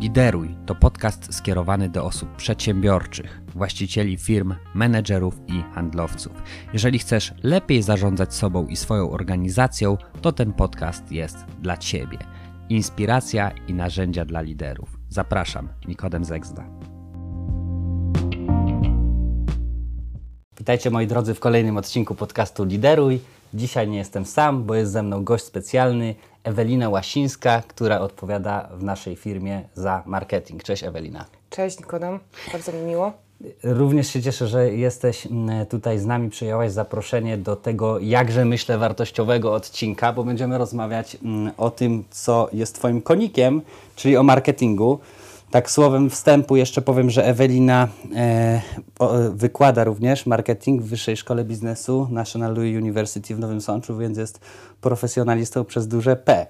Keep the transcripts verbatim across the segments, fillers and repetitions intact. Lideruj to podcast skierowany do osób przedsiębiorczych, właścicieli firm, menedżerów i handlowców. Jeżeli chcesz lepiej zarządzać sobą i swoją organizacją, to ten podcast jest dla Ciebie. Inspiracja i narzędzia dla liderów. Zapraszam, Nikodem Zegzda. Witajcie moi drodzy w kolejnym odcinku podcastu Lideruj. Dzisiaj nie jestem sam, bo jest ze mną gość specjalny, Ewelina Łasińska, która odpowiada w naszej firmie za marketing. Cześć Ewelina. Cześć Nikodem, bardzo mi miło. Również się cieszę, że jesteś tutaj z nami, przyjęłaś zaproszenie do tego jakże myślę wartościowego odcinka, bo będziemy rozmawiać o tym, co jest Twoim konikiem, czyli o marketingu. Tak słowem wstępu jeszcze powiem, że Ewelina e, o, wykłada również marketing w Wyższej Szkole Biznesu National Louis University w Nowym Sączu, więc jest profesjonalistą przez duże P.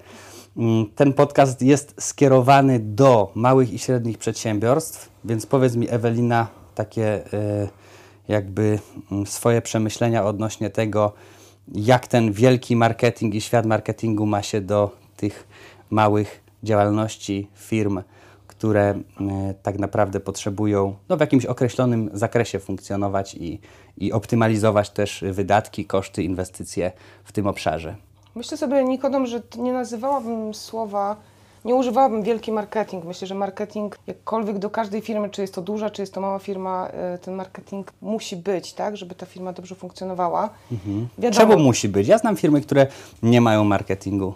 Ten podcast jest skierowany do małych i średnich przedsiębiorstw, więc powiedz mi Ewelina takie e, jakby swoje przemyślenia odnośnie tego, jak ten wielki marketing i świat marketingu ma się do tych małych działalności firm, które y, tak naprawdę potrzebują no, w jakimś określonym zakresie funkcjonować i, i optymalizować też wydatki, koszty, inwestycje w tym obszarze. Myślę sobie, Nikodem, że nie nazywałabym słowa, nie używałabym wielki marketing. Myślę, że marketing jakkolwiek do każdej firmy, czy jest to duża, czy jest to mała firma, y, ten marketing musi być, tak, żeby ta firma dobrze funkcjonowała. Mhm. Wiadomo, czemu musi być? Ja znam firmy, które nie mają marketingu.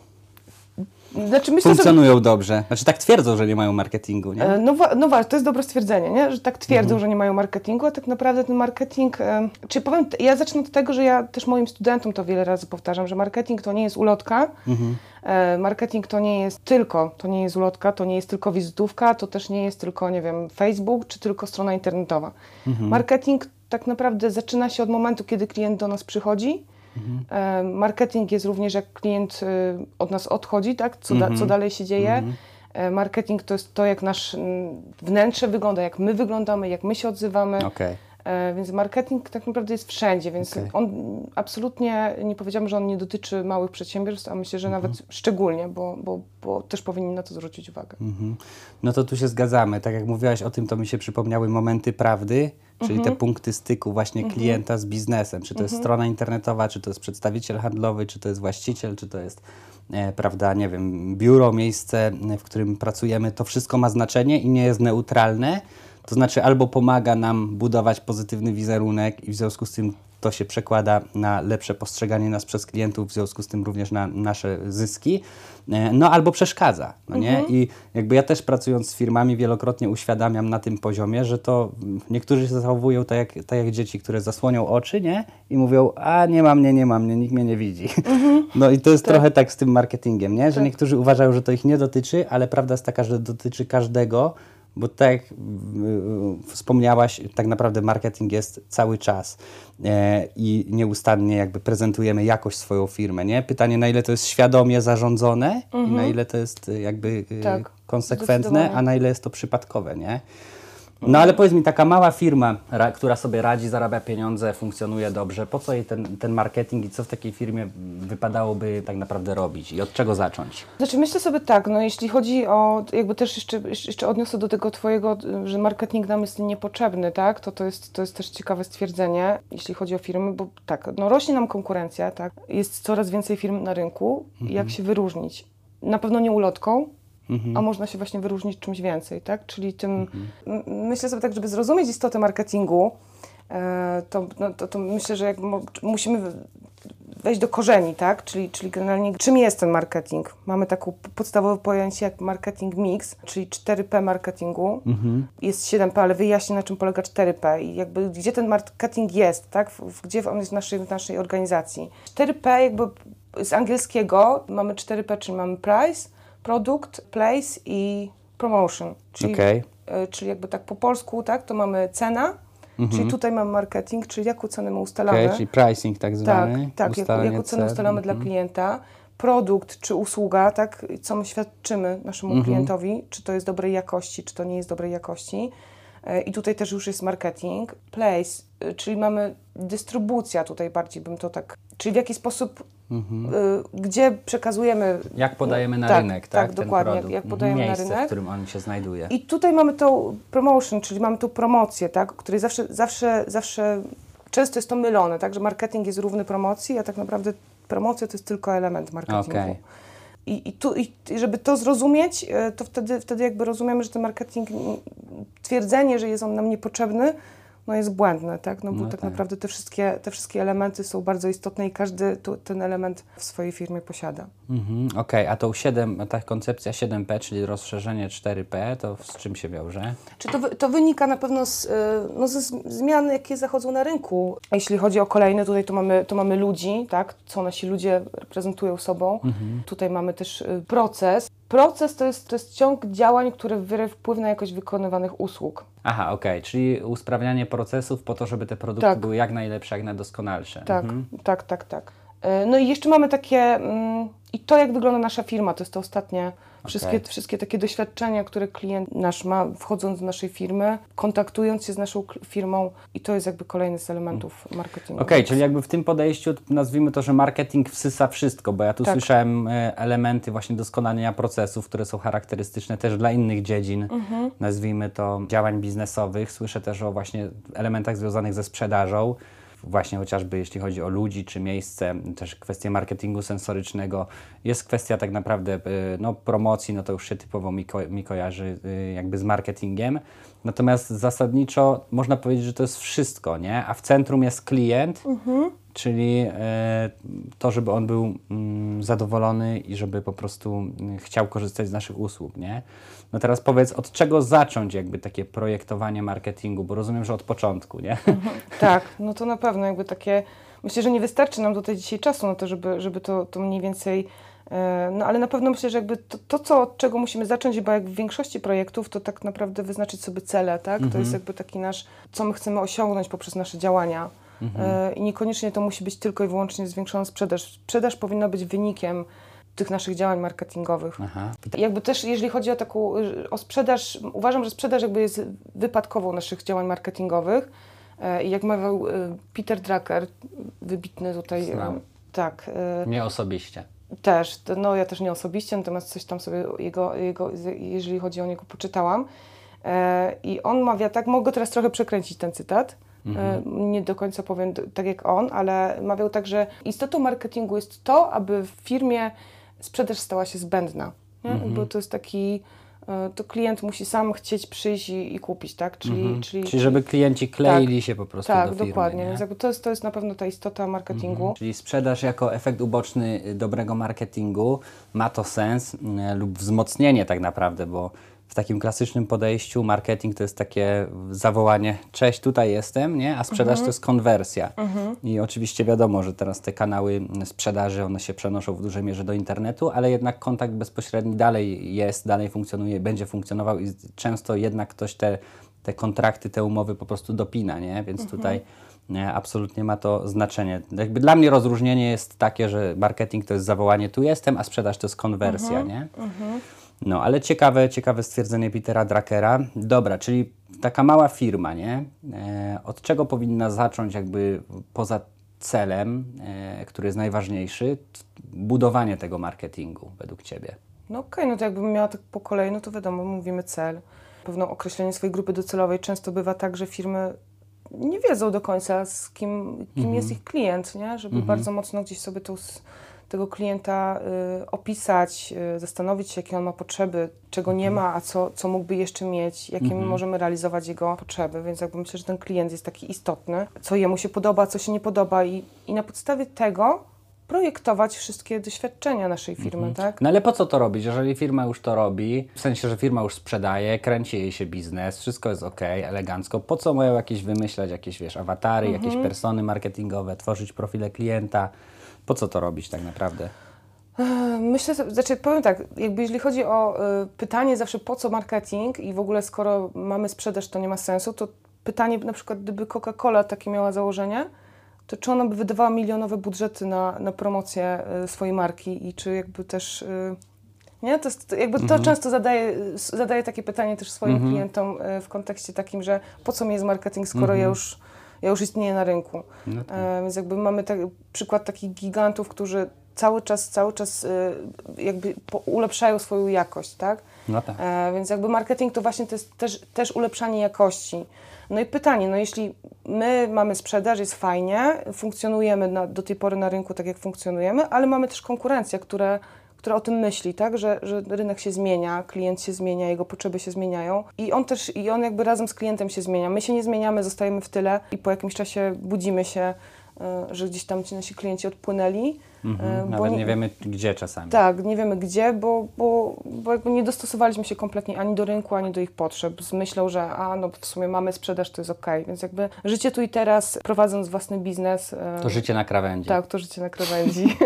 Znaczy, myślę, funkcjonują że... dobrze. Znaczy tak twierdzą, że nie mają marketingu, nie? No, no właśnie, to jest dobre stwierdzenie, nie? Że tak twierdzą, mhm. że nie mają marketingu, a tak naprawdę ten marketing... E, czy powiem, ja zacznę od tego, że ja też moim studentom to wiele razy powtarzam, że marketing to nie jest ulotka, mhm. e, marketing to nie jest tylko, to nie jest ulotka, to nie jest tylko wizytówka, to też nie jest tylko, nie wiem, Facebook, czy tylko strona internetowa. Mhm. Marketing tak naprawdę zaczyna się od momentu, kiedy klient do nas przychodzi. Mhm. Marketing jest również, jak klient od nas odchodzi, tak? Co, da, co dalej się dzieje. Mhm. Marketing to jest to, jak nasze wnętrze wygląda, jak my wyglądamy, jak my się odzywamy. Okay. Więc marketing tak naprawdę jest wszędzie, więc okay. on absolutnie, nie powiedziałam, że on nie dotyczy małych przedsiębiorstw, a myślę, że mhm. nawet szczególnie, bo, bo, bo też powinni na to zwrócić uwagę. Mhm. No to tu się zgadzamy. Tak jak mówiłaś o tym, to mi się przypomniały momenty prawdy, czyli mhm. te punkty styku właśnie mhm. klienta z biznesem. Czy to mhm. jest strona internetowa, czy to jest przedstawiciel handlowy, czy to jest właściciel, czy to jest, e, prawda, nie wiem, biuro, miejsce, w którym pracujemy. To wszystko ma znaczenie i nie jest neutralne. To znaczy albo pomaga nam budować pozytywny wizerunek i w związku z tym to się przekłada na lepsze postrzeganie nas przez klientów, w związku z tym również na nasze zyski, no albo przeszkadza, no nie? Mhm. I jakby ja też pracując z firmami wielokrotnie uświadamiam na tym poziomie, że to niektórzy się zachowują tak jak, tak jak dzieci, które zasłonią oczy, nie? I mówią, a nie ma mnie, nie ma mnie, nikt mnie nie widzi. Mhm. No i to jest tak. trochę tak z tym marketingiem, nie? Że tak. niektórzy uważają, że to ich nie dotyczy, ale prawda jest taka, że dotyczy każdego, bo tak jak wspomniałaś, tak naprawdę marketing jest cały czas e, i nieustannie jakby prezentujemy jakoś swoją firmę, nie? Pytanie, na ile to jest świadomie zarządzone mm-hmm. i na ile to jest jakby e, tak, konsekwentne, a na ile jest to przypadkowe, nie? No ale powiedz mi, taka mała firma, ra, która sobie radzi, zarabia pieniądze, funkcjonuje dobrze, po co jej ten, ten marketing i co w takiej firmie wypadałoby tak naprawdę robić i od czego zacząć? Znaczy myślę sobie tak, no jeśli chodzi o, jakby też jeszcze, jeszcze odniosę do tego twojego, że marketing nam jest niepotrzebny, tak, to to jest, to jest też ciekawe stwierdzenie, jeśli chodzi o firmy, bo tak, no rośnie nam konkurencja, tak, jest coraz więcej firm na rynku, mhm. jak się wyróżnić? Na pewno nie ulotką. Mhm. A można się właśnie wyróżnić czymś więcej, tak? Czyli tym, mhm. m- myślę sobie tak, żeby zrozumieć istotę marketingu, e, to, no, to, to myślę, że jak mo- musimy wejść do korzeni, tak? Czyli, czyli generalnie czym jest ten marketing? Mamy takie podstawowe pojęcie jak marketing mix, czyli cztery P marketingu. Mhm. Jest siedem P, ale wyjaśnię na czym polega cztery P i jakby gdzie ten marketing jest, tak? W, gdzie on jest w naszej, w naszej organizacji. cztery P jakby z angielskiego mamy cztery P, czyli mamy price, produkt, place i promotion, czyli, okay. y, czyli jakby tak po polsku, tak, to mamy cena, mm-hmm. czyli tutaj mamy marketing, czyli jaką cenę my ustalamy. Okay, czyli pricing tak zwany. Tak, tak jak, jaką cenę ustalamy mm-hmm. dla klienta. Produkt czy usługa, tak, co my świadczymy naszemu mm-hmm. klientowi, czy to jest dobrej jakości, czy to nie jest dobrej jakości. Y, I tutaj też już jest marketing. Place, y, czyli mamy dystrybucja tutaj bardziej bym to tak, czyli w jaki sposób mhm. gdzie przekazujemy... Jak podajemy na tak, rynek, tak? Tak, ten dokładnie, produkt, jak, jak podajemy miejsce, na rynek. w którym on się znajduje. I tutaj mamy tą promotion, czyli mamy tą promocję, tak? Której zawsze, zawsze, zawsze często jest to mylone, tak? Że marketing jest równy promocji, a tak naprawdę promocja to jest tylko element marketingu. Okay. I, i, tu, I żeby to zrozumieć, to wtedy, wtedy jakby rozumiemy, że ten marketing, twierdzenie, że jest on nam niepotrzebny, no jest błędne, tak? No bo no tak, tak naprawdę te wszystkie, te wszystkie elementy są bardzo istotne i każdy tu, ten element w swojej firmie posiada. Mhm, okej, okay. A tą siedem, ta koncepcja siedem P, czyli rozszerzenie cztery P, to z czym się wiąże? Czy to, to wynika na pewno z, no, ze zmian, jakie zachodzą na rynku. Jeśli chodzi o kolejne, tutaj to mamy, to mamy ludzi, tak? Co nasi ludzie reprezentują sobą. Mhm. Tutaj mamy też proces. Proces to jest, to jest ciąg działań, które wywiera wpływ na jakość wykonywanych usług. Aha, okej, okay. Czyli usprawnianie procesów po to, żeby te produkty tak. były jak najlepsze, jak najdoskonalsze. Tak, mhm. tak, tak, tak. No i jeszcze mamy takie... Mm, i to, jak wygląda nasza firma, to jest to ostatnie. Wszystkie, okay. wszystkie takie doświadczenia, które klient nasz ma, wchodząc do naszej firmy, kontaktując się z naszą firmą, i to jest jakby kolejny z elementów marketingu. Okej, okay, czyli jakby w tym podejściu nazwijmy to, że marketing wsysa wszystko, bo ja tu tak. słyszałem elementy właśnie doskonalenia procesów, które są charakterystyczne też dla innych dziedzin, mhm. nazwijmy to działań biznesowych. Słyszę też o właśnie elementach związanych ze sprzedażą. Właśnie chociażby jeśli chodzi o ludzi czy miejsce, też kwestie marketingu sensorycznego. Jest kwestia tak naprawdę no, promocji, no to już się typowo mi, ko mi kojarzy jakby z marketingiem. Natomiast zasadniczo można powiedzieć, że to jest wszystko, nie? A w centrum jest klient, mhm. czyli to, żeby on był zadowolony i żeby po prostu chciał korzystać z naszych usług, nie? No teraz powiedz, od czego zacząć jakby takie projektowanie marketingu, bo rozumiem, że od początku, nie? Mhm. Tak, no to na pewno jakby takie, myślę, że nie wystarczy nam tutaj dzisiaj czasu na to, żeby, żeby to, to mniej więcej, no ale na pewno myślę, że jakby to, to co, od czego musimy zacząć, bo jak w większości projektów, to tak naprawdę wyznaczyć sobie cele, tak? Mhm. To jest jakby taki nasz, co my chcemy osiągnąć poprzez nasze działania. Mhm. I niekoniecznie to musi być tylko i wyłącznie zwiększona sprzedaż. Sprzedaż powinna być wynikiem tych naszych działań marketingowych. Aha. Jakby też, jeżeli chodzi o taką, o sprzedaż, uważam, że sprzedaż jakby jest wypadkową naszych działań marketingowych. I jak mawiał Peter Drucker, wybitny tutaj... Znam. Tak. Nie osobiście. Też. No ja też nie osobiście, natomiast coś tam sobie jego, jego, jeżeli chodzi o niego, poczytałam. I on mawia tak, mogę teraz trochę przekręcić ten cytat. Mhm. Nie do końca powiem tak jak on, ale mawiał tak, że istotą marketingu jest to, aby w firmie sprzedaż stała się zbędna, nie? Mhm. Bo to jest taki, to klient musi sam chcieć przyjść i, i kupić, tak? Czyli, mhm. czyli, czyli żeby klienci kleili tak, się po prostu tak, do firmy. Tak, dokładnie. Nie? To, jest, to jest na pewno ta istota marketingu. Mhm. Czyli sprzedaż jako efekt uboczny dobrego marketingu ma to sens lub wzmocnienie tak naprawdę, bo w takim klasycznym podejściu marketing to jest takie zawołanie, cześć, tutaj jestem, nie? A sprzedaż mhm. to jest konwersja. Mhm. I oczywiście wiadomo, że teraz te kanały sprzedaży, one się przenoszą w dużej mierze do internetu, ale jednak kontakt bezpośredni dalej jest, dalej funkcjonuje, będzie funkcjonował i często jednak ktoś te, te kontrakty, te umowy po prostu dopina, nie? Więc mhm. tutaj absolutnie ma to znaczenie. Jakby dla mnie rozróżnienie jest takie, że marketing to jest zawołanie, tu jestem, a sprzedaż to jest konwersja, mhm. nie? Mhm. No, ale ciekawe, ciekawe stwierdzenie Petera Druckera. Dobra, czyli taka mała firma, nie? E, od czego powinna zacząć jakby poza celem, e, który jest najważniejszy, budowanie tego marketingu według Ciebie? No okej, okay, no to jakbym miała tak po kolei, no to wiadomo, mówimy cel. Pewne określenie swojej grupy docelowej. Często bywa tak, że firmy nie wiedzą do końca, z kim, kim mm-hmm. jest ich klient, nie? Żeby mm-hmm. bardzo mocno gdzieś sobie tą... tego klienta y, opisać, y, zastanowić się, jakie on ma potrzeby, czego nie ma, a co, co mógłby jeszcze mieć, jakie mm-hmm. możemy realizować jego potrzeby. Więc jakby myślę, że ten klient jest taki istotny, co jemu się podoba, co się nie podoba i, i na podstawie tego projektować wszystkie doświadczenia naszej firmy, mm-hmm. tak? No ale po co to robić, jeżeli firma już to robi, w sensie, że firma już sprzedaje, kręci jej się biznes, wszystko jest ok, elegancko, po co mają jakieś wymyślać, jakieś, wiesz, awatary, mm-hmm. jakieś persony marketingowe, tworzyć profile klienta? Po co to robić tak naprawdę? Myślę, znaczy powiem tak, jakby jeżeli chodzi o y, pytanie zawsze po co marketing i w ogóle skoro mamy sprzedaż, to nie ma sensu, to pytanie na przykład gdyby Coca-Cola takie miała założenie, to czy ona by wydawała milionowe budżety na, na promocję y, swojej marki i czy jakby też... Y, nie? To, jest, jakby to mhm. często zadaje, zadaje takie pytanie też swoim mhm. klientom y, w kontekście takim, że po co mi jest marketing, skoro mhm. ja już... ja już istnieję na rynku. No tak. e, więc jakby mamy tak, przykład takich gigantów, którzy cały czas, cały czas e, jakby po, ulepszają swoją jakość, tak? No tak. E, więc jakby marketing to właśnie to jest też, też ulepszanie jakości. No i pytanie, no jeśli my mamy sprzedaż, jest fajnie, funkcjonujemy na, do tej pory na rynku tak, jak funkcjonujemy, ale mamy też konkurencję, która, która o tym myśli, tak, że, że rynek się zmienia, klient się zmienia, jego potrzeby się zmieniają i on też, i on jakby razem z klientem się zmienia. My się nie zmieniamy, zostajemy w tyle i po jakimś czasie budzimy się, że gdzieś tam ci nasi klienci odpłynęli. Mhm, bo nawet nie, nie wiemy gdzie czasami. Tak, nie wiemy gdzie, bo, bo, bo jakby nie dostosowaliśmy się kompletnie ani do rynku, ani do ich potrzeb. Z myślą, że a no w sumie mamy sprzedaż, to jest okej. Więc jakby życie tu i teraz, prowadząc własny biznes... To życie na krawędzi. Tak, to życie na krawędzi.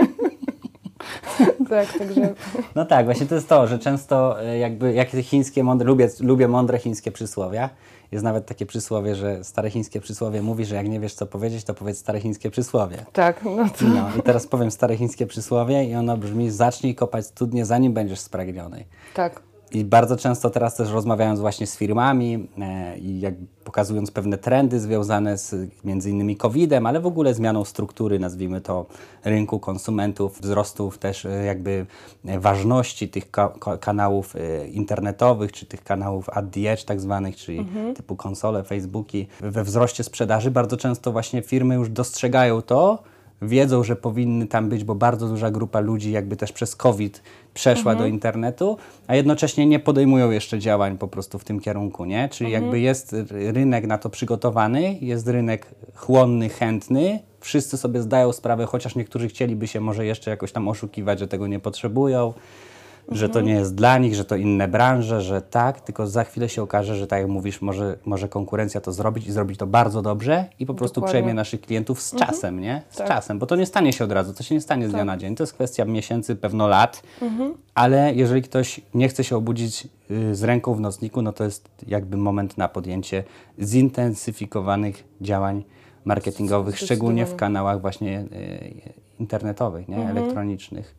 Tak, także... No tak, właśnie to jest to, że często jakby, jak chińskie mądre, lubię, lubię mądre chińskie przysłowia. Jest nawet takie przysłowie, że stare chińskie przysłowie mówi, że jak nie wiesz co powiedzieć, to powiedz stare chińskie przysłowie. Tak, no to... No i teraz powiem stare chińskie przysłowie i ono brzmi: zacznij kopać studnie, zanim będziesz spragniony. Tak. I bardzo często teraz też rozmawiając właśnie z firmami e, i jak pokazując pewne trendy związane z między innymi kowidem, ale w ogóle zmianą struktury, nazwijmy to, rynku konsumentów, wzrostów też e, jakby e, ważności tych ka kanałów e, internetowych, czy tych kanałów AdTech tak zwanych, czyli mhm. typu konsole, Facebooki. We wzroście sprzedaży bardzo często właśnie firmy już dostrzegają to, wiedzą, że powinny tam być, bo bardzo duża grupa ludzi jakby też przez COVID przeszła mhm. do internetu, a jednocześnie nie podejmują jeszcze działań po prostu w tym kierunku, nie? Czyli mhm. jakby jest rynek na to przygotowany, jest rynek chłonny, chętny, wszyscy sobie zdają sprawę, chociaż niektórzy chcieliby się może jeszcze jakoś tam oszukiwać, że tego nie potrzebują, mhm. że to nie jest dla nich, że to inne branże, że tak, tylko za chwilę się okaże, że tak jak mówisz, może, może konkurencja to zrobić i zrobić to bardzo dobrze i po prostu Dokładnie. przejmie naszych klientów z mhm. czasem, nie? Z tak. czasem, bo to nie stanie się od razu, to się nie stanie z tak. dnia na dzień, to jest kwestia miesięcy, pewno lat, mhm. ale jeżeli ktoś nie chce się obudzić yy, z ręką w nocniku, no to jest jakby moment na podjęcie zintensyfikowanych działań marketingowych, szczególnie w kanałach właśnie yy, internetowych, nie? Mhm. elektronicznych.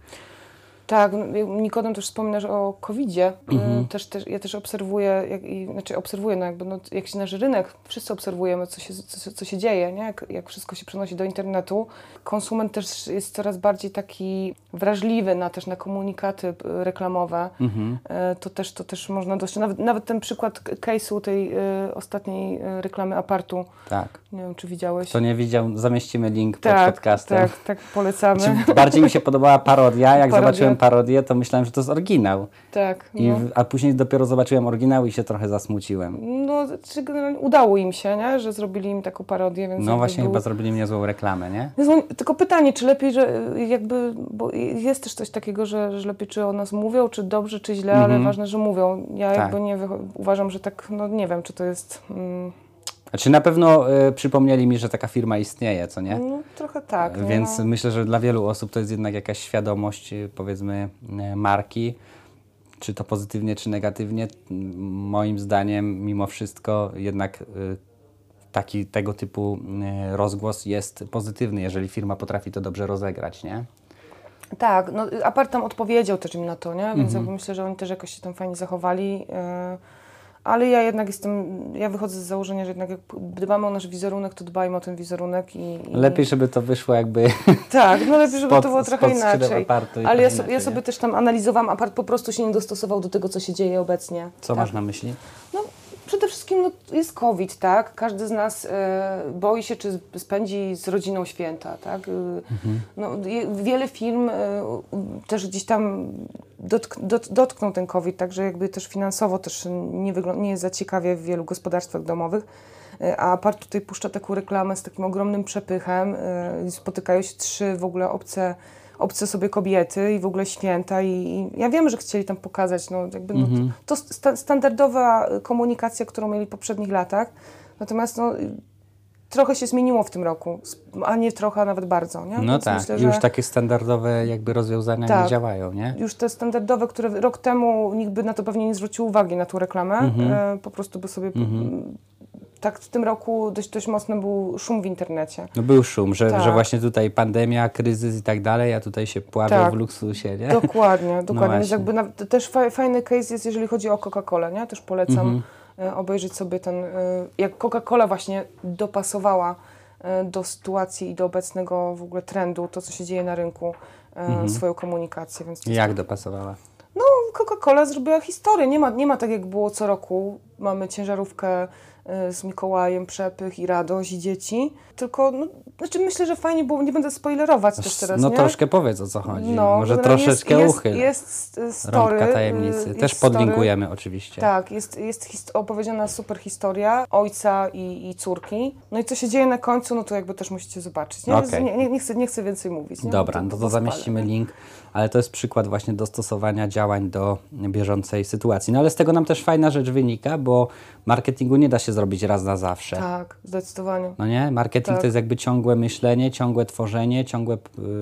Tak, Nikodem też wspominasz o kowidzie. Mhm. Też, też, ja też obserwuję, jak, i, znaczy obserwuję, no jakby, no, jak się nasz rynek, wszyscy obserwujemy, co się, co, co się dzieje, nie? Jak, jak wszystko się przenosi do internetu. Konsument też jest coraz bardziej taki wrażliwy na, też na komunikaty reklamowe. Mhm. To, też, to też można dość. Nawet, nawet ten przykład case'u tej y, ostatniej reklamy Apartu. Tak. Nie wiem, czy widziałeś. Kto nie widział, zamieścimy link tak, pod podcastem. Tak, tak, polecamy. Znaczy, bardziej mi się podobała parodia, jak parodia. Zobaczyłem parodię, to myślałem, że to jest oryginał. Tak. No. I, a później dopiero zobaczyłem oryginał i się trochę zasmuciłem. No, czy generalnie udało im się, nie? Że zrobili im taką parodię, więc... No właśnie był... chyba zrobili niezłą reklamę, nie? Tylko pytanie, czy lepiej, że jakby... Bo jest też coś takiego, że, że lepiej, czy o nas mówią, czy dobrze, czy źle, mhm. ale ważne, że mówią. Ja tak. jakby nie wycho... uważam, że tak, no nie wiem, czy to jest... Mm... Znaczy na pewno y, przypomnieli mi, że taka firma istnieje, co nie? No, trochę tak. Więc no. myślę, że dla wielu osób to jest jednak jakaś świadomość, powiedzmy, marki, czy to pozytywnie, czy negatywnie. Moim zdaniem mimo wszystko jednak y, taki tego typu y, rozgłos jest pozytywny, jeżeli firma potrafi to dobrze rozegrać, nie? Tak, no Apart tam odpowiedział też im na to, nie? Więc mhm. jakby myślę, że oni też jakoś się tam fajnie zachowali. Y Ale ja jednak jestem, ja wychodzę z założenia, że jednak jak dbamy o nasz wizerunek, to dbajmy o ten wizerunek i... i... Lepiej, żeby to wyszło jakby... Tak, no lepiej, żeby spod, to było trochę inaczej. Ale ja, so, inaczej, ja sobie nie? też tam analizowałam, Apart po prostu się nie dostosował do tego, co się dzieje obecnie. Co tak? masz na myśli? No przede wszystkim no, jest COVID, tak? Każdy z nas y, boi się, czy spędzi z rodziną święta, tak? Y, mhm. no, je, wiele firm y, też gdzieś tam... Dotk dot dotknął ten COVID, także jakby też finansowo też nie, nie jest zaciekawie w wielu gospodarstwach domowych, a Apart tutaj puszcza taką reklamę z takim ogromnym przepychem, spotykają się trzy w ogóle obce, obce sobie kobiety i w ogóle święta i, i ja wiem, że chcieli tam pokazać, no jakby mhm. no, to sta standardowa komunikacja, którą mieli w poprzednich latach, natomiast no trochę się zmieniło w tym roku, a nie trochę, a nawet bardzo, nie? No więc tak, myślę, że... już takie standardowe jakby rozwiązania tak. nie działają, nie? Już te standardowe, które rok temu nikt by na to pewnie nie zwrócił uwagi, na tą reklamę, mhm. e, po prostu by sobie... Mhm. Tak w tym roku dość, dość mocno był szum w internecie. No był szum, że, tak. że właśnie tutaj pandemia, kryzys i tak dalej, a tutaj się pławią tak. w luksusie, nie? Dokładnie, dokładnie. No więc jakby na, też fajny case jest, jeżeli chodzi o Coca-Colę, nie? Też polecam. Mhm. obejrzeć sobie ten, jak Coca-Cola właśnie dopasowała do sytuacji i do obecnego w ogóle trendu, to co się dzieje na rynku, mhm. swoją komunikację. Więc jak dopasowała? No, Coca-Cola zrobiła historię. Nie ma, nie ma tak, jak było co roku. Mamy ciężarówkę z Mikołajem, przepych i radość i dzieci. Tylko, no, znaczy myślę, że fajnie było, nie będę spoilerować też teraz, No nie? troszkę powiedz, o co chodzi. No, może troszeczkę uchyl. Jest, jest story. Rąbka tajemnicy. Też podlinkujemy story. Oczywiście. Tak, jest, jest opowiedziana super historia ojca i, i córki. No i co się dzieje na końcu, no to jakby też musicie zobaczyć. Nie, okay. nie, nie, nie, chcę, nie chcę więcej mówić. Nie? Dobra, no to, to zamieścimy link. Ale to jest przykład właśnie dostosowania działań do bieżącej sytuacji. No ale z tego nam też fajna rzecz wynika, bo marketingu nie da się zrobić raz na zawsze. Tak, zdecydowanie. No nie? Marketing tak. to jest jakby ciągłe myślenie, ciągłe tworzenie, ciągłe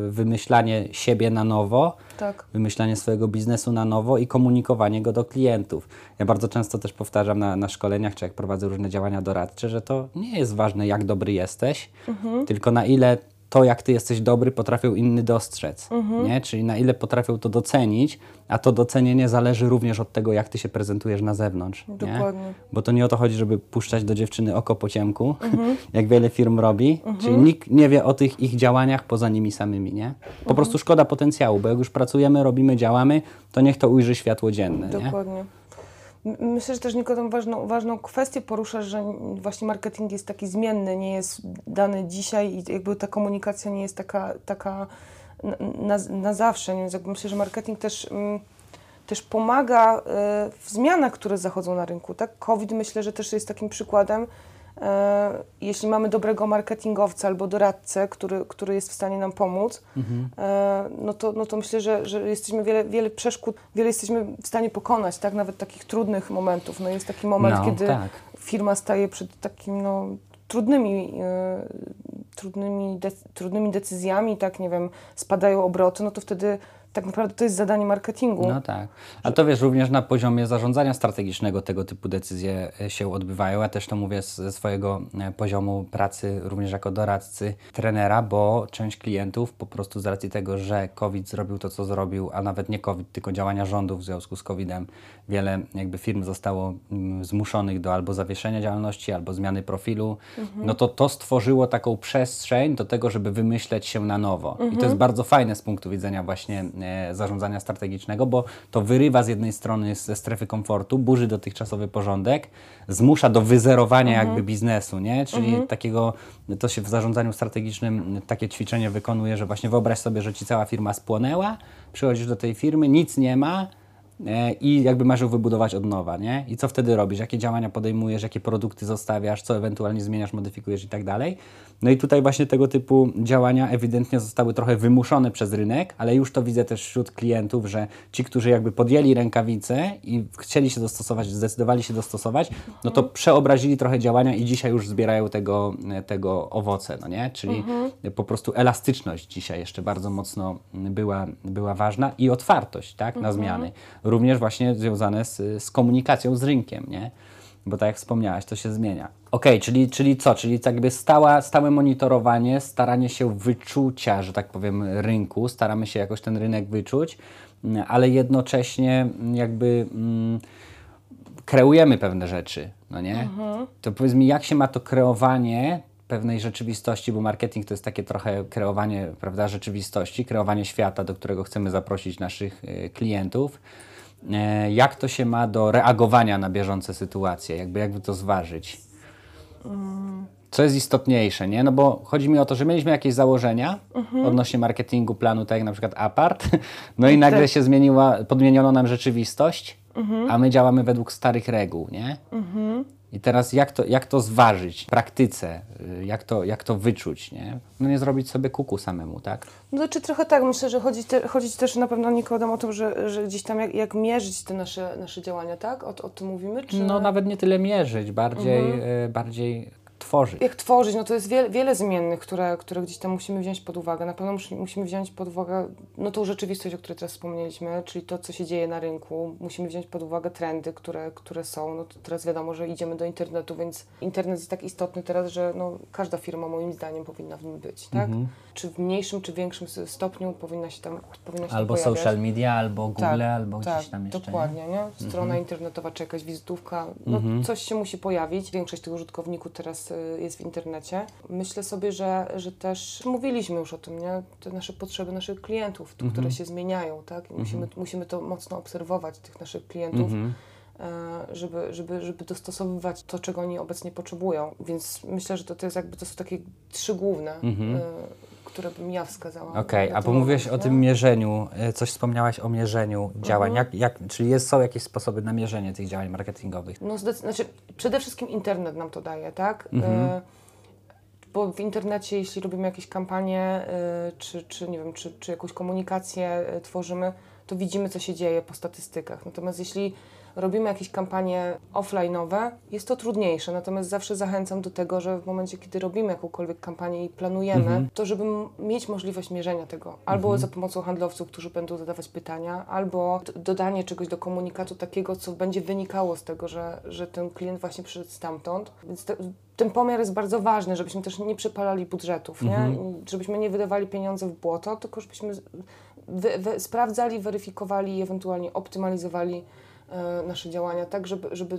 wymyślanie siebie na nowo, tak. wymyślanie swojego biznesu na nowo i komunikowanie go do klientów. Ja bardzo często też powtarzam na, na szkoleniach, czy jak prowadzę różne działania doradcze, że to nie jest ważne, jak dobry jesteś, mhm. tylko na ile to, jak ty jesteś dobry, potrafią inni dostrzec, mhm. nie? Czyli na ile potrafią to docenić, a to docenienie zależy również od tego, jak ty się prezentujesz na zewnątrz. Dokładnie. Nie? Bo to nie o to chodzi, żeby puszczać do dziewczyny oko po ciemku, mhm. jak wiele firm robi, mhm. czyli nikt nie wie o tych ich działaniach poza nimi samymi, nie? Po mhm. prostu szkoda potencjału, bo jak już pracujemy, robimy, działamy, to niech to ujrzy światło dzienne. Dokładnie. Nie? Myślę, że też Nikodem ważną, ważną kwestię poruszasz, że właśnie marketing jest taki zmienny, nie jest dany dzisiaj i jakby ta komunikacja nie jest taka, taka na, na zawsze. Więc jakby myślę, że marketing też, też pomaga w zmianach, które zachodzą na rynku. Tak? COVID myślę, że też jest takim przykładem, jeśli mamy dobrego marketingowca albo doradcę, który, który jest w stanie nam pomóc, mhm. no, to, no to myślę, że, że jesteśmy wiele, wiele przeszkód, wiele jesteśmy w stanie pokonać, tak? Nawet takich trudnych momentów. No jest taki moment, no, kiedy tak. firma staje przed takimi no, trudnymi, yy, trudnymi, de- trudnymi decyzjami, tak nie wiem, spadają obroty, no to wtedy tak naprawdę to jest zadanie marketingu. No tak. A to wiesz, również na poziomie zarządzania strategicznego tego typu decyzje się odbywają. Ja też to mówię ze swojego poziomu pracy, również jako doradcy, trenera, bo część klientów po prostu z racji tego, że COVID zrobił to, co zrobił, a nawet nie COVID, tylko działania rządu w związku z kowidem, wiele jakby firm zostało zmuszonych do albo zawieszenia działalności, albo zmiany profilu. Mhm. No to to stworzyło taką przestrzeń do tego, żeby wymyśleć się na nowo. Mhm. I to jest bardzo fajne z punktu widzenia właśnie zarządzania strategicznego, bo to wyrywa z jednej strony ze strefy komfortu, burzy dotychczasowy porządek, zmusza do wyzerowania mhm. jakby biznesu, nie? Czyli mhm. takiego, to się w zarządzaniu strategicznym takie ćwiczenie wykonuje, że właśnie wyobraź sobie, że ci cała firma spłonęła, przychodzisz do tej firmy, nic nie ma, i jakby masz ją wybudować od nowa, nie? I co wtedy robisz? Jakie działania podejmujesz? Jakie produkty zostawiasz? Co ewentualnie zmieniasz, modyfikujesz i tak dalej? No i tutaj właśnie tego typu działania ewidentnie zostały trochę wymuszone przez rynek, ale już to widzę też wśród klientów, że ci, którzy jakby podjęli rękawice i chcieli się dostosować, zdecydowali się dostosować, no to przeobrazili trochę działania i dzisiaj już zbierają tego, tego owoce, no nie? Czyli mhm. po prostu elastyczność dzisiaj jeszcze bardzo mocno była, była ważna i otwartość, tak? Na mhm. zmiany. Również właśnie związane z, z komunikacją z rynkiem, nie? Bo tak jak wspomniałaś, to się zmienia. Okej, okay, czyli, czyli co? Czyli jakby stała, stałe monitorowanie, staranie się wyczucia, że tak powiem, rynku. Staramy się jakoś ten rynek wyczuć, ale jednocześnie jakby mm, kreujemy pewne rzeczy, no nie? Mhm. To powiedz mi, jak się ma to kreowanie pewnej rzeczywistości, bo marketing to jest takie trochę kreowanie, prawda, rzeczywistości, kreowanie świata, do którego chcemy zaprosić naszych y, klientów. Jak to się ma do reagowania na bieżące sytuacje? Jakby, jakby to zważyć? Co jest istotniejsze, nie? No bo chodzi mi o to, że mieliśmy jakieś założenia mhm. odnośnie marketingu, planu, tak jak na przykład Apart, no i nagle się zmieniła, podmieniono nam rzeczywistość, mhm. a my działamy według starych reguł, nie? Mhm. I teraz jak to, jak to zważyć w praktyce, jak to, jak to wyczuć, nie? No nie zrobić sobie kuku samemu, tak? No znaczy trochę tak, myślę, że chodzi, te, chodzi też na pewno Nikodem o to, że, że gdzieś tam jak, jak mierzyć te nasze, nasze działania, tak? O, o tym mówimy? Czy... No nawet nie tyle mierzyć, bardziej, mhm. bardziej tworzyć. Jak tworzyć, no to jest wiele, wiele zmiennych, które, które gdzieś tam musimy wziąć pod uwagę. Na pewno mus, musimy wziąć pod uwagę no tą rzeczywistość, o której teraz wspomnieliśmy, czyli to, co się dzieje na rynku. Musimy wziąć pod uwagę trendy, które, które są. No to teraz wiadomo, że idziemy do internetu, więc internet jest tak istotny teraz, że no, każda firma moim zdaniem powinna w nim być, tak? Mhm. Czy w mniejszym, czy większym stopniu powinna się tam powinna się albo tam pojawiać. Social media, albo Google, tak, albo gdzieś tak, tam jeszcze. Dokładnie, nie? Strona mhm. internetowa, czy jakaś wizytówka, no mhm. coś się musi pojawić. Większość tych użytkowników teraz jest w internecie. Myślę sobie, że, że też mówiliśmy już o tym, nie? Te nasze potrzeby naszych klientów, mhm. które się zmieniają, tak? Mhm. Musimy, musimy to mocno obserwować, tych naszych klientów. Mhm. Żeby, żeby, żeby dostosowywać to, czego oni obecnie potrzebują. Więc myślę, że to, to jest jakby to są takie trzy główne, mm-hmm. y, które bym ja wskazała. Okej, okay. A bo mówiłeś o tym mierzeniu, coś wspomniałaś o mierzeniu działań. Mm-hmm. Jak, jak, czyli jest, są jakieś sposoby na mierzenie tych działań marketingowych? No, zdecyd- znaczy, przede wszystkim internet nam to daje, tak? Mm-hmm. Y- Bo w internecie, jeśli robimy jakieś kampanie, y, czy, czy nie wiem, czy, czy jakąś komunikację y, tworzymy, to widzimy, co się dzieje po statystykach. Natomiast jeśli robimy jakieś kampanie offline'owe, jest to trudniejsze, natomiast zawsze zachęcam do tego, że w momencie, kiedy robimy jakąkolwiek kampanię i planujemy, mhm. to żeby mieć możliwość mierzenia tego, albo mhm. za pomocą handlowców, którzy będą zadawać pytania, albo d- dodanie czegoś do komunikatu takiego, co będzie wynikało z tego, że, że ten klient właśnie przyszedł stamtąd. Więc te, ten pomiar jest bardzo ważny, żebyśmy też nie przepalali budżetów, mhm. nie? Żebyśmy nie wydawali pieniądze w błoto, tylko żebyśmy wy- wy- sprawdzali, weryfikowali i ewentualnie optymalizowali nasze działania tak, żeby, żeby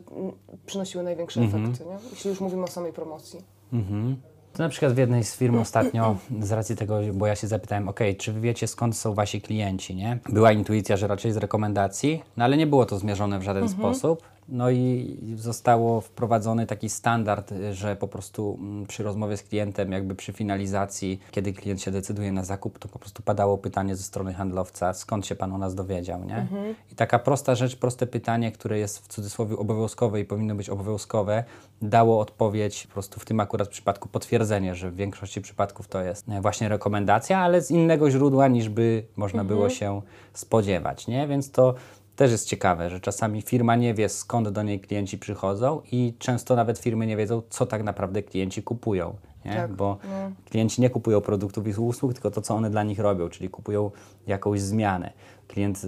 przynosiły największe mhm. efekty, nie? Jeśli już mówimy o samej promocji. Mhm. To na przykład w jednej z firm ostatnio, z racji tego, bo ja się zapytałem, ok, czy wy wiecie, skąd są wasi klienci, nie? Była intuicja, że raczej z rekomendacji, no ale nie było to zmierzone w żaden mhm. sposób. No i zostało wprowadzony taki standard, że po prostu przy rozmowie z klientem, jakby przy finalizacji, kiedy klient się decyduje na zakup, to po prostu padało pytanie ze strony handlowca, skąd się pan o nas dowiedział, nie? Mhm. I taka prosta rzecz, proste pytanie, które jest w cudzysłowie obowiązkowe i powinno być obowiązkowe, dało odpowiedź, po prostu w tym akurat przypadku potwierdzenie, że w większości przypadków to jest właśnie rekomendacja, ale z innego źródła, niż by można mhm. było się spodziewać, nie? Więc to też jest ciekawe, że czasami firma nie wie, skąd do niej klienci przychodzą i często nawet firmy nie wiedzą, co tak naprawdę klienci kupują, nie? Tak, bo nie. klienci nie kupują produktów i usług, tylko to, co one dla nich robią, czyli kupują jakąś zmianę. Klient,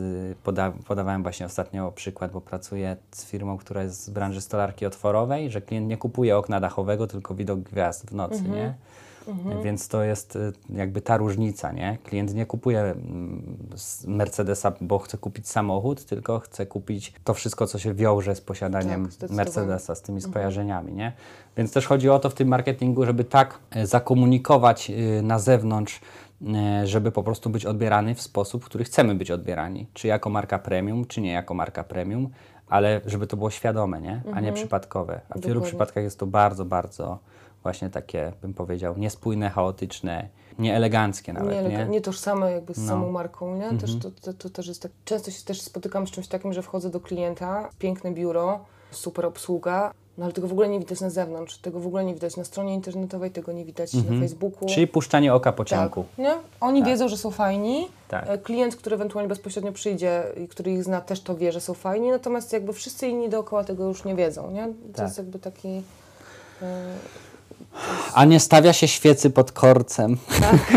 poda- podawałem właśnie ostatnio przykład, bo pracuję z firmą, która jest z branży stolarki otworowej, że klient nie kupuje okna dachowego, tylko widok gwiazd w nocy, mhm. nie? Mhm. Więc to jest jakby ta różnica, nie? Klient nie kupuje Mercedesa, bo chce kupić samochód, tylko chce kupić to wszystko, co się wiąże z posiadaniem tak, Mercedesa, z tymi skojarzeniami, nie? Więc też chodzi o to w tym marketingu, żeby tak zakomunikować na zewnątrz, żeby po prostu być odbierany w sposób, w który chcemy być odbierani. Czy jako marka premium, czy nie jako marka premium, ale żeby to było świadome, nie? A nie przypadkowe. A w wielu przypadkach jest to bardzo, bardzo właśnie takie, bym powiedział, niespójne, chaotyczne, nieeleganckie nawet, nie? Nieelega- nie tożsame jakby z no. samą marką, nie? Też, mm-hmm. to, to, to też jest tak. Często się też spotykam z czymś takim, że wchodzę do klienta, piękne biuro, super obsługa, no ale tego w ogóle nie widać na zewnątrz, tego w ogóle nie widać na stronie internetowej, tego nie widać mm-hmm. na Facebooku. Czyli puszczanie oka po cienku. Tak, nie? Oni tak. wiedzą, że są fajni, tak. klient, który ewentualnie bezpośrednio przyjdzie i który ich zna, też to wie, że są fajni, natomiast jakby wszyscy inni dookoła tego już nie wiedzą, nie? To tak. jest jakby taki... Yy... A nie stawia się świecy pod korcem, tak.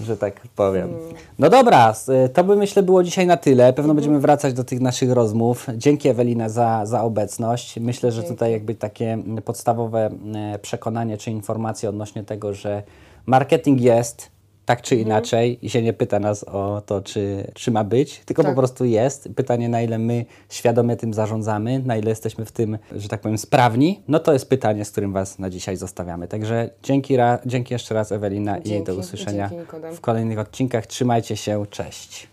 że tak powiem. No dobra, to by myślę było dzisiaj na tyle. Pewno będziemy wracać do tych naszych rozmów. Dzięki Ewelina za, za obecność. Myślę, że tutaj jakby takie podstawowe przekonanie czy informacje odnośnie tego, że marketing jest tak czy inaczej i się nie pyta nas o to, czy, czy ma być, tylko tak. po prostu jest. Pytanie, na ile my świadomie tym zarządzamy, na ile jesteśmy w tym, że tak powiem, sprawni, no to jest pytanie, z którym Was na dzisiaj zostawiamy. Także dzięki, ra- dzięki jeszcze raz Ewelina dzięki. I do usłyszenia dzięki, Nikodem. W kolejnych odcinkach. Trzymajcie się, cześć.